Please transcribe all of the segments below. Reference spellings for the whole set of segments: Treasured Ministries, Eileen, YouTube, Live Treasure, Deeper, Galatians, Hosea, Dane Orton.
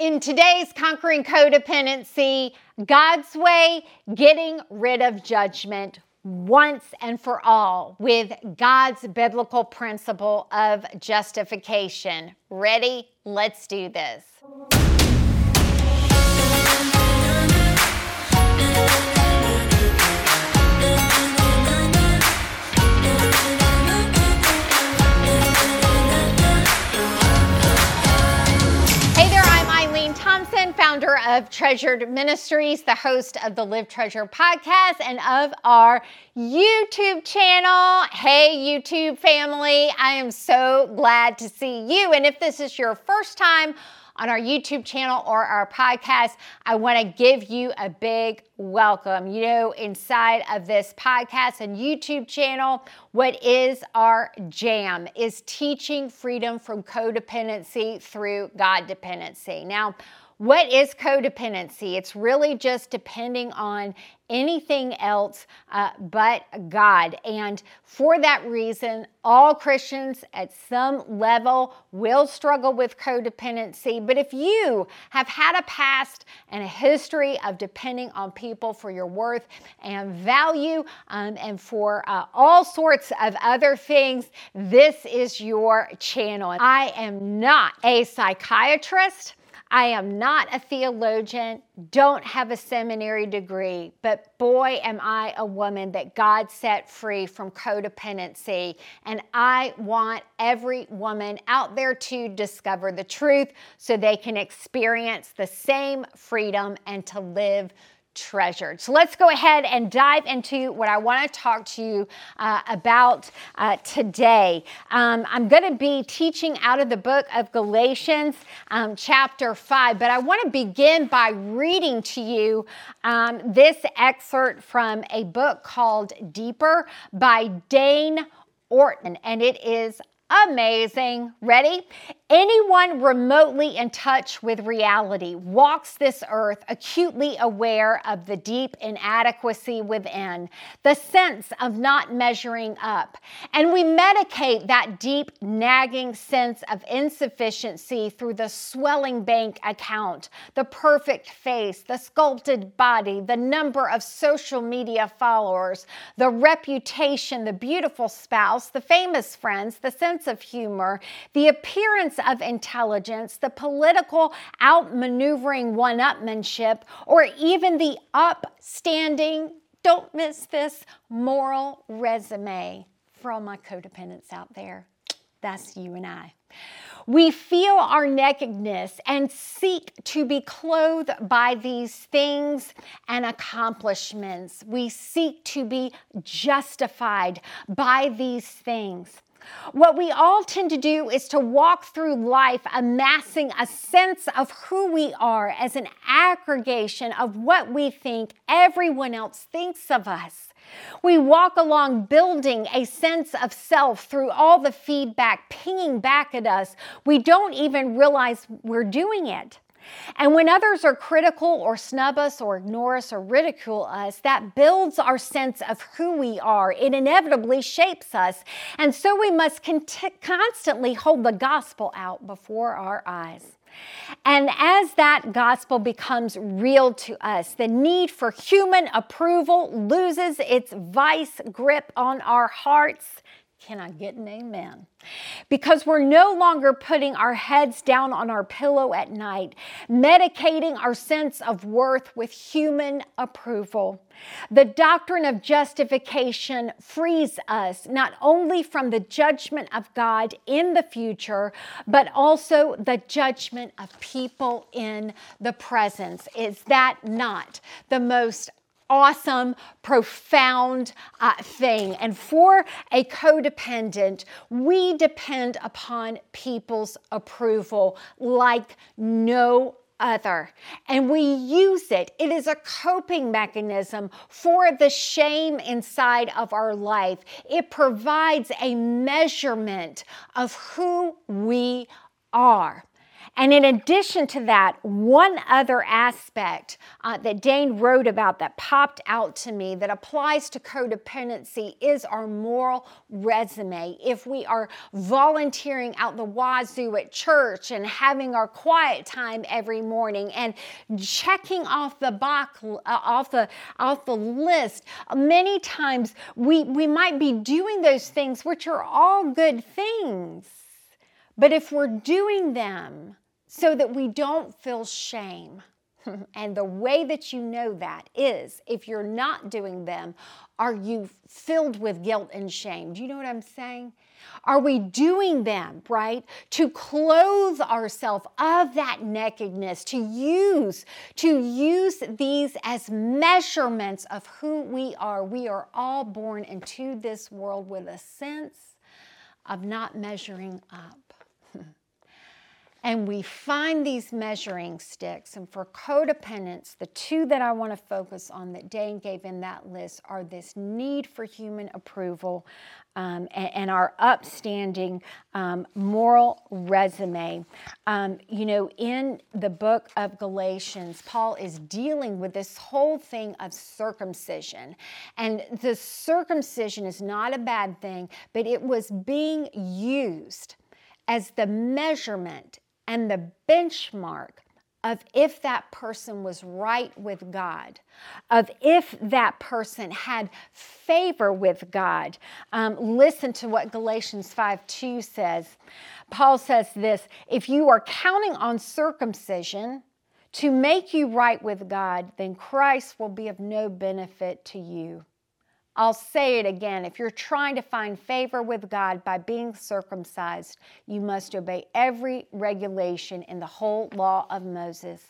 In today's Conquering Codependency, God's way, getting rid of judgment once and for all with God's biblical principle of justification. Ready? Let's do this. Founder of Treasured Ministries, the host of the Live Treasure podcast and of our YouTube channel. Hey, YouTube family, I am so glad to see you. And if this is your first time on our YouTube channel or our podcast, I want to give you a big welcome. You know, inside of this podcast and YouTube channel, what is our jam is teaching freedom from codependency through God dependency. Now, what is codependency? It's really just depending on anything else but God. And for that reason, all Christians at some level will struggle with codependency. But if you have had a past and a history of depending on people for your worth and value and for all sorts of other things, this is your channel. I am not a psychiatrist. I am not a theologian, don't have a seminary degree, but boy, am I a woman that God set free from codependency. And I want every woman out there to discover the truth so they can experience the same freedom and to live treasured. So let's go ahead and dive into what I want to talk to you about today. I'm going to be teaching out of the book of Galatians chapter 5, but I want to begin by reading to you this excerpt from a book called Deeper by Dane Orton, and it is amazing. Ready? Anyone remotely in touch with reality walks this earth acutely aware of the deep inadequacy within, the sense of not measuring up. And we medicate that deep nagging sense of insufficiency through the swelling bank account, the perfect face, the sculpted body, the number of social media followers, the reputation, the beautiful spouse, the famous friends, the sense of humor, the appearance of intelligence, the political outmaneuvering one-upmanship, or even the upstanding, don't miss this, moral resume. For all my codependents out there, that's you and I. We feel our nakedness and seek to be clothed by these things and accomplishments. We seek to be justified by these things. What we all tend to do is to walk through life amassing a sense of who we are as an aggregation of what we think everyone else thinks of us. We walk along building a sense of self through all the feedback pinging back at us. We don't even realize we're doing it. And when others are critical or snub us or ignore us or ridicule us, that builds our sense of who we are. It inevitably shapes us. And so we must constantly hold the gospel out before our eyes. And as that gospel becomes real to us, the need for human approval loses its vice grip on our hearts. Can I get an amen? Because we're no longer putting our heads down on our pillow at night, medicating our sense of worth with human approval. The doctrine of justification frees us not only from the judgment of God in the future, but also the judgment of people in the present. Is that not the most awesome, profound thing? And for a codependent, we depend upon people's approval like no other. And we use it. It is a coping mechanism for the shame inside of our life. It provides a measurement of who we are. And in addition to that, one other aspect that Dane wrote about that popped out to me that applies to codependency is our moral resume. If we are volunteering out the wazoo at church and having our quiet time every morning and checking off the box, off the list, many times we might be doing those things, which are all good things. But if we're doing them so that we don't feel shame, and the way that you know that is if you're not doing them, are you filled with guilt and shame? Do you know what I'm saying? Are we doing them, right, to clothe ourselves of that nakedness, to use these as measurements of who we are? We are all born into this world with a sense of not measuring up. And we find these measuring sticks. And for codependence, the two that I want to focus on that Dane gave in that list are this need for human approval and our upstanding moral resume. In the book of Galatians, Paul is dealing with this whole thing of circumcision. And the circumcision is not a bad thing, but it was being used as the measurement and the benchmark of if that person was right with God, of if that person had favor with God. Listen to what Galatians 5:2 says. Paul says this, if you are counting on circumcision to make you right with God, then Christ will be of no benefit to you. I'll say it again. If you're trying to find favor with God by being circumcised, you must obey every regulation in the whole law of Moses.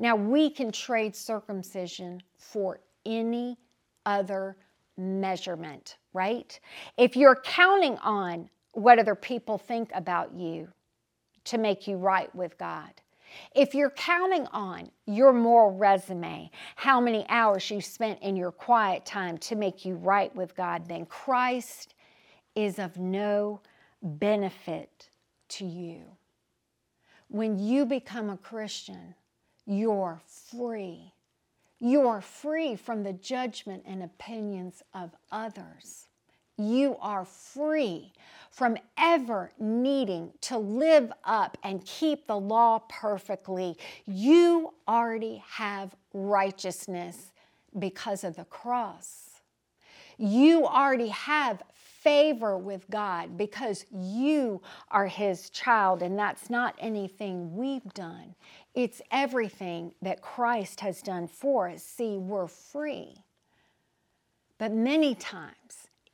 Now, we can trade circumcision for any other measurement, right? If you're counting on what other people think about you to make you right with God, if you're counting on your moral resume, how many hours you spent in your quiet time to make you right with God, then Christ is of no benefit to you. When you become a Christian, you're free. You are free from the judgment and opinions of others. You are free from ever needing to live up and keep the law perfectly. You already have righteousness because of the cross. You already have favor with God because you are His child, and that's not anything we've done. It's everything that Christ has done for us. See, we're free. But many times,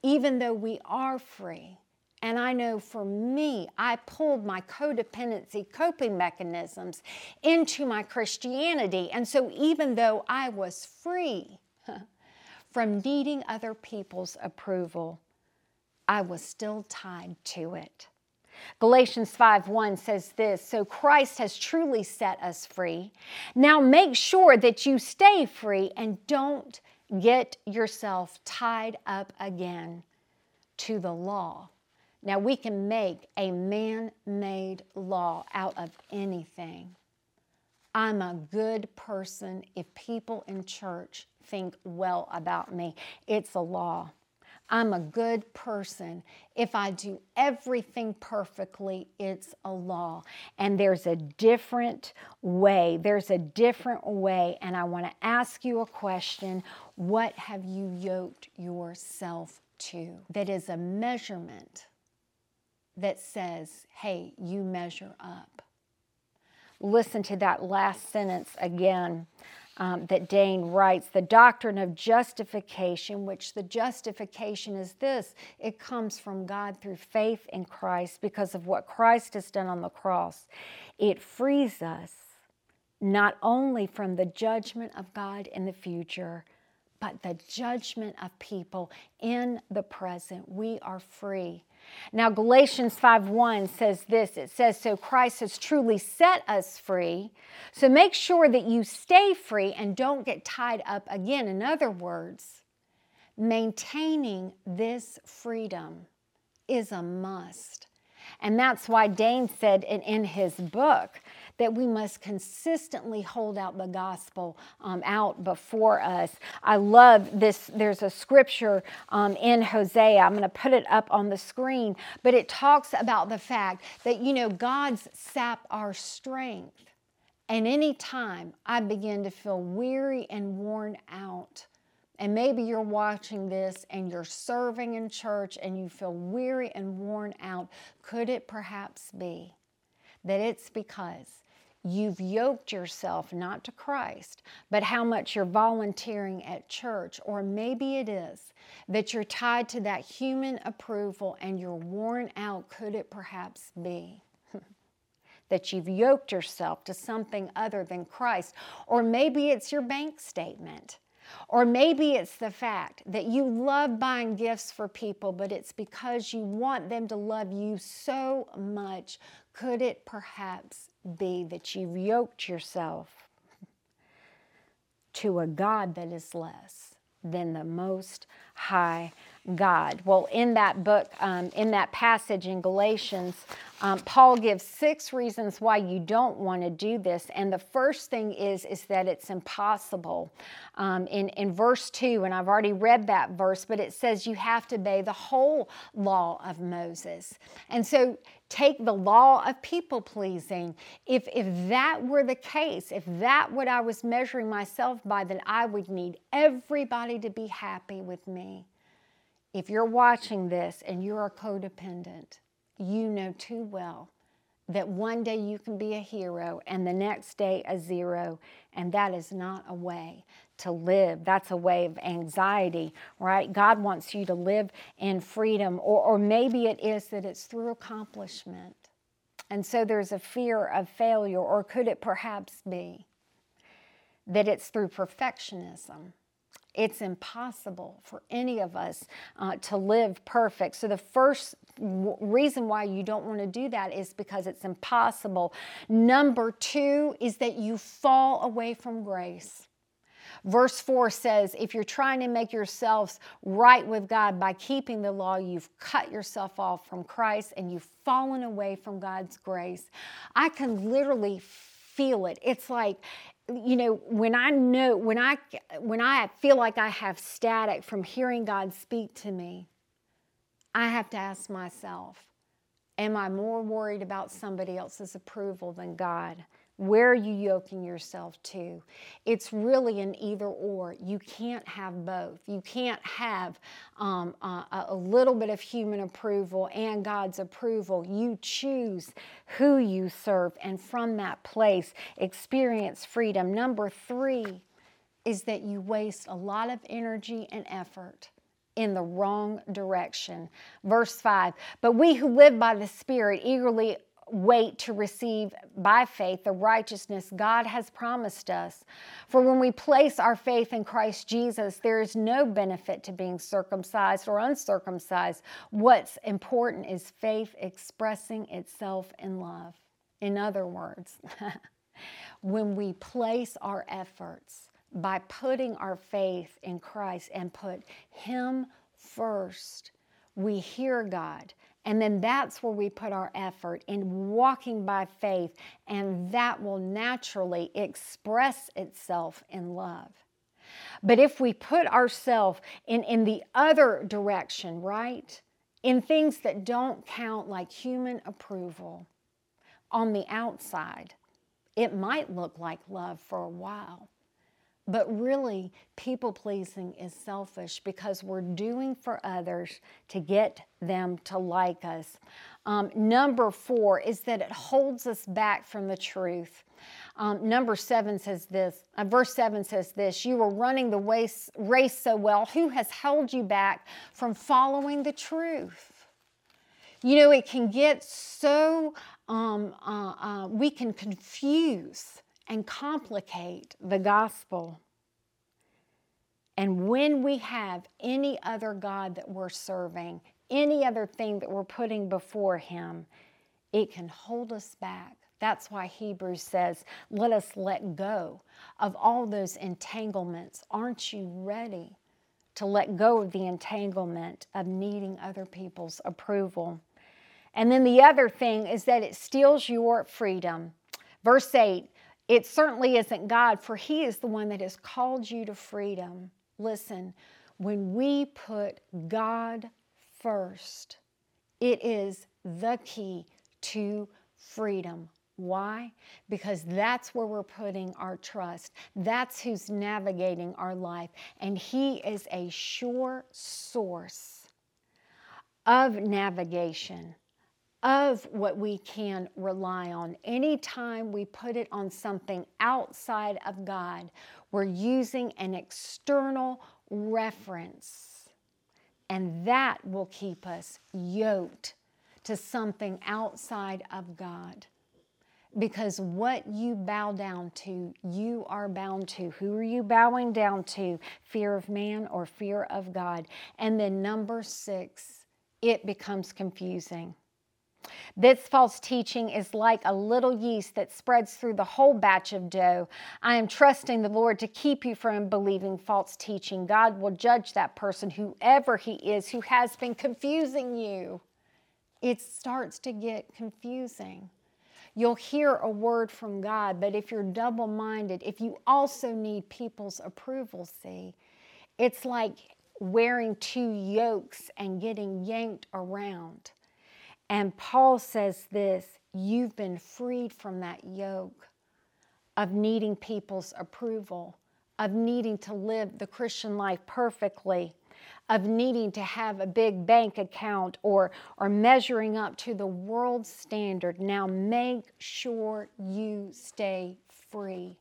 even though we are free, and I know for me, I pulled my codependency coping mechanisms into my Christianity. And so even though I was free from needing other people's approval, I was still tied to it. Galatians 5:1 says this, so Christ has truly set us free. Now make sure that you stay free and don't get yourself tied up again to the law. Now, we can make a man-made law out of anything. I'm a good person if people in church think well about me. It's a law. I'm a good person if I do everything perfectly. It's a law. And there's a different way. And I want to ask you a question. What have you yoked yourself to that is a measurement that says, hey, you measure up? Listen to that last sentence again. That Dane writes, the doctrine of justification, which the justification is this, it comes from God through faith in Christ because of what Christ has done on the cross. It frees us not only from the judgment of God in the future, but the judgment of people in the present. We are free. Now, Galatians 5:1 says this. It says, so Christ has truly set us free. So make sure that you stay free and don't get tied up again. In other words, maintaining this freedom is a must. And that's why Dane said in his book that we must consistently hold out the gospel out before us. I love this. There's a scripture in Hosea. I'm going to put it up on the screen, but it talks about the fact that, you know, gods sap our strength. And any time I begin to feel weary and worn out, and maybe you're watching this and you're serving in church and you feel weary and worn out, could it perhaps be that it's because you've yoked yourself not to Christ, but how much you're volunteering at church? Or maybe it is that you're tied to that human approval and you're worn out. Could it perhaps be that you've yoked yourself to something other than Christ? Or maybe it's your bank statement. Or maybe it's the fact that you love buying gifts for people, but it's because you want them to love you so much. Could it perhaps be that you've yoked yourself to a God that is less than the Most High God? Well, in that book, in that passage in Galatians, Paul gives 6 reasons why you don't want to do this. And the first thing is that it's impossible. In verse 2, and I've already read that verse, but it says you have to obey the whole law of Moses. And so take the law of people-pleasing. If that were the case, if that what I was measuring myself by, then I would need everybody to be happy with me. If you're watching this and you're a codependent, you know too well that one day you can be a hero and the next day a zero, and that is not a way to live. That's a way of anxiety, right? God wants you to live in freedom, or maybe it is that it's through accomplishment, and so there's a fear of failure. Or could it perhaps be that it's through perfectionism? It's impossible for any of us to live perfect. So the first reason why you don't want to do that is because it's impossible. Number 2 is that you fall away from grace. Verse 4 says, if you're trying to make yourselves right with God by keeping the law, you've cut yourself off from Christ and you've fallen away from God's grace. I can literally feel it. It's like, you know, when I feel like I have static from hearing God speak to me, I have to ask myself, am I more worried about somebody else's approval than God? Where are you yoking yourself to? It's really an either or. You can't have both. You can't have a little bit of human approval and God's approval. You choose who you serve, and from that place, experience freedom. Number 3 is that you waste a lot of energy and effort in the wrong direction. Verse 5, but we who live by the Spirit eagerly wait to receive by faith the righteousness God has promised us. For when we place our faith in Christ Jesus, there is no benefit to being circumcised or uncircumcised. What's important is faith expressing itself in love. In other words, when we place our efforts by putting our faith in Christ and put Him first, we hear God. And then that's where we put our effort in walking by faith, and that will naturally express itself in love. But if we put ourselves in the other direction, right, in things that don't count, like human approval on the outside, it might look like love for a while. But really, people-pleasing is selfish because we're doing for others to get them to like us. Number 4 is that it holds us back from the truth. Verse 7 says this, you were running the race so well. Who has held you back from following the truth? You know, it can get so, we can confuse and complicate the gospel. And when we have any other God that we're serving, any other thing that we're putting before Him, it can hold us back. That's why Hebrews says, let us let go of all those entanglements. Aren't you ready to let go of the entanglement of needing other people's approval? And then the other thing is that it steals your freedom. Verse 8, it certainly isn't God, for He is the one that has called you to freedom. Listen, when we put God first, it is the key to freedom. Why? Because that's where we're putting our trust. That's who's navigating our life. And He is a sure source of navigation, of what we can rely on. Anytime we put it on something outside of God, we're using an external reference. And that will keep us yoked to something outside of God. Because what you bow down to, you are bound to. Who are you bowing down to? Fear of man or fear of God? And then number 6, it becomes confusing. This false teaching is like a little yeast that spreads through the whole batch of dough. I am trusting the Lord to keep you from believing false teaching. God will judge that person, whoever he is, who has been confusing you. It starts to get confusing. You'll hear a word from God, but if you're double-minded, if you also need people's approval, see, it's like wearing two yokes and getting yanked around. And Paul says this, you've been freed from that yoke of needing people's approval, of needing to live the Christian life perfectly, of needing to have a big bank account or measuring up to the world standard. Now make sure you stay free.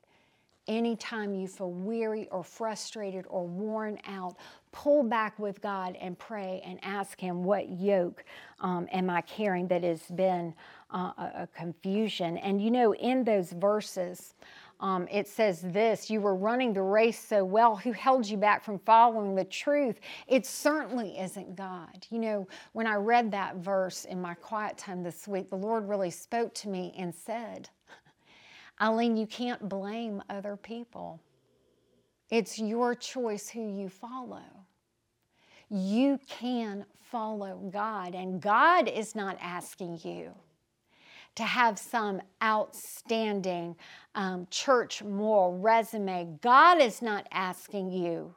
Anytime you feel weary or frustrated or worn out, pull back with God and pray and ask Him, what yoke am I carrying that has been a confusion? And you know, in those verses, it says this, you were running the race so well, who held you back from following the truth? It certainly isn't God. You know, when I read that verse in my quiet time this week, the Lord really spoke to me and said, Eileen, you can't blame other people. It's your choice who you follow. You can follow God, and God is not asking you to have some outstanding church moral resume. God is not asking you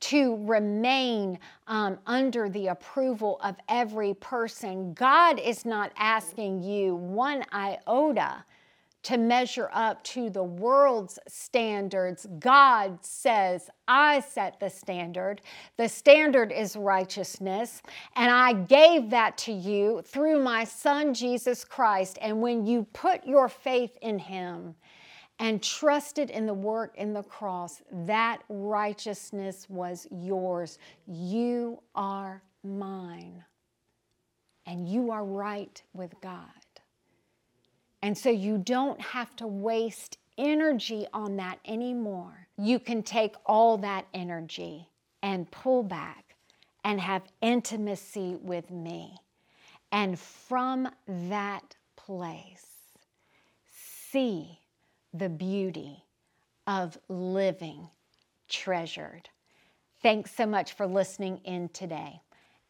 to remain under the approval of every person. God is not asking you one iota to measure up to the world's standards. God says, I set the standard. The standard is righteousness, and I gave that to you through my Son, Jesus Christ. And when you put your faith in Him and trusted in the work in the cross, that righteousness was yours. You are mine, and you are right with God. And so you don't have to waste energy on that anymore. You can take all that energy and pull back and have intimacy with me. And from that place, see the beauty of living treasured. Thanks so much for listening in today,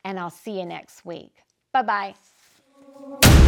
and I'll see you next week. Bye-bye.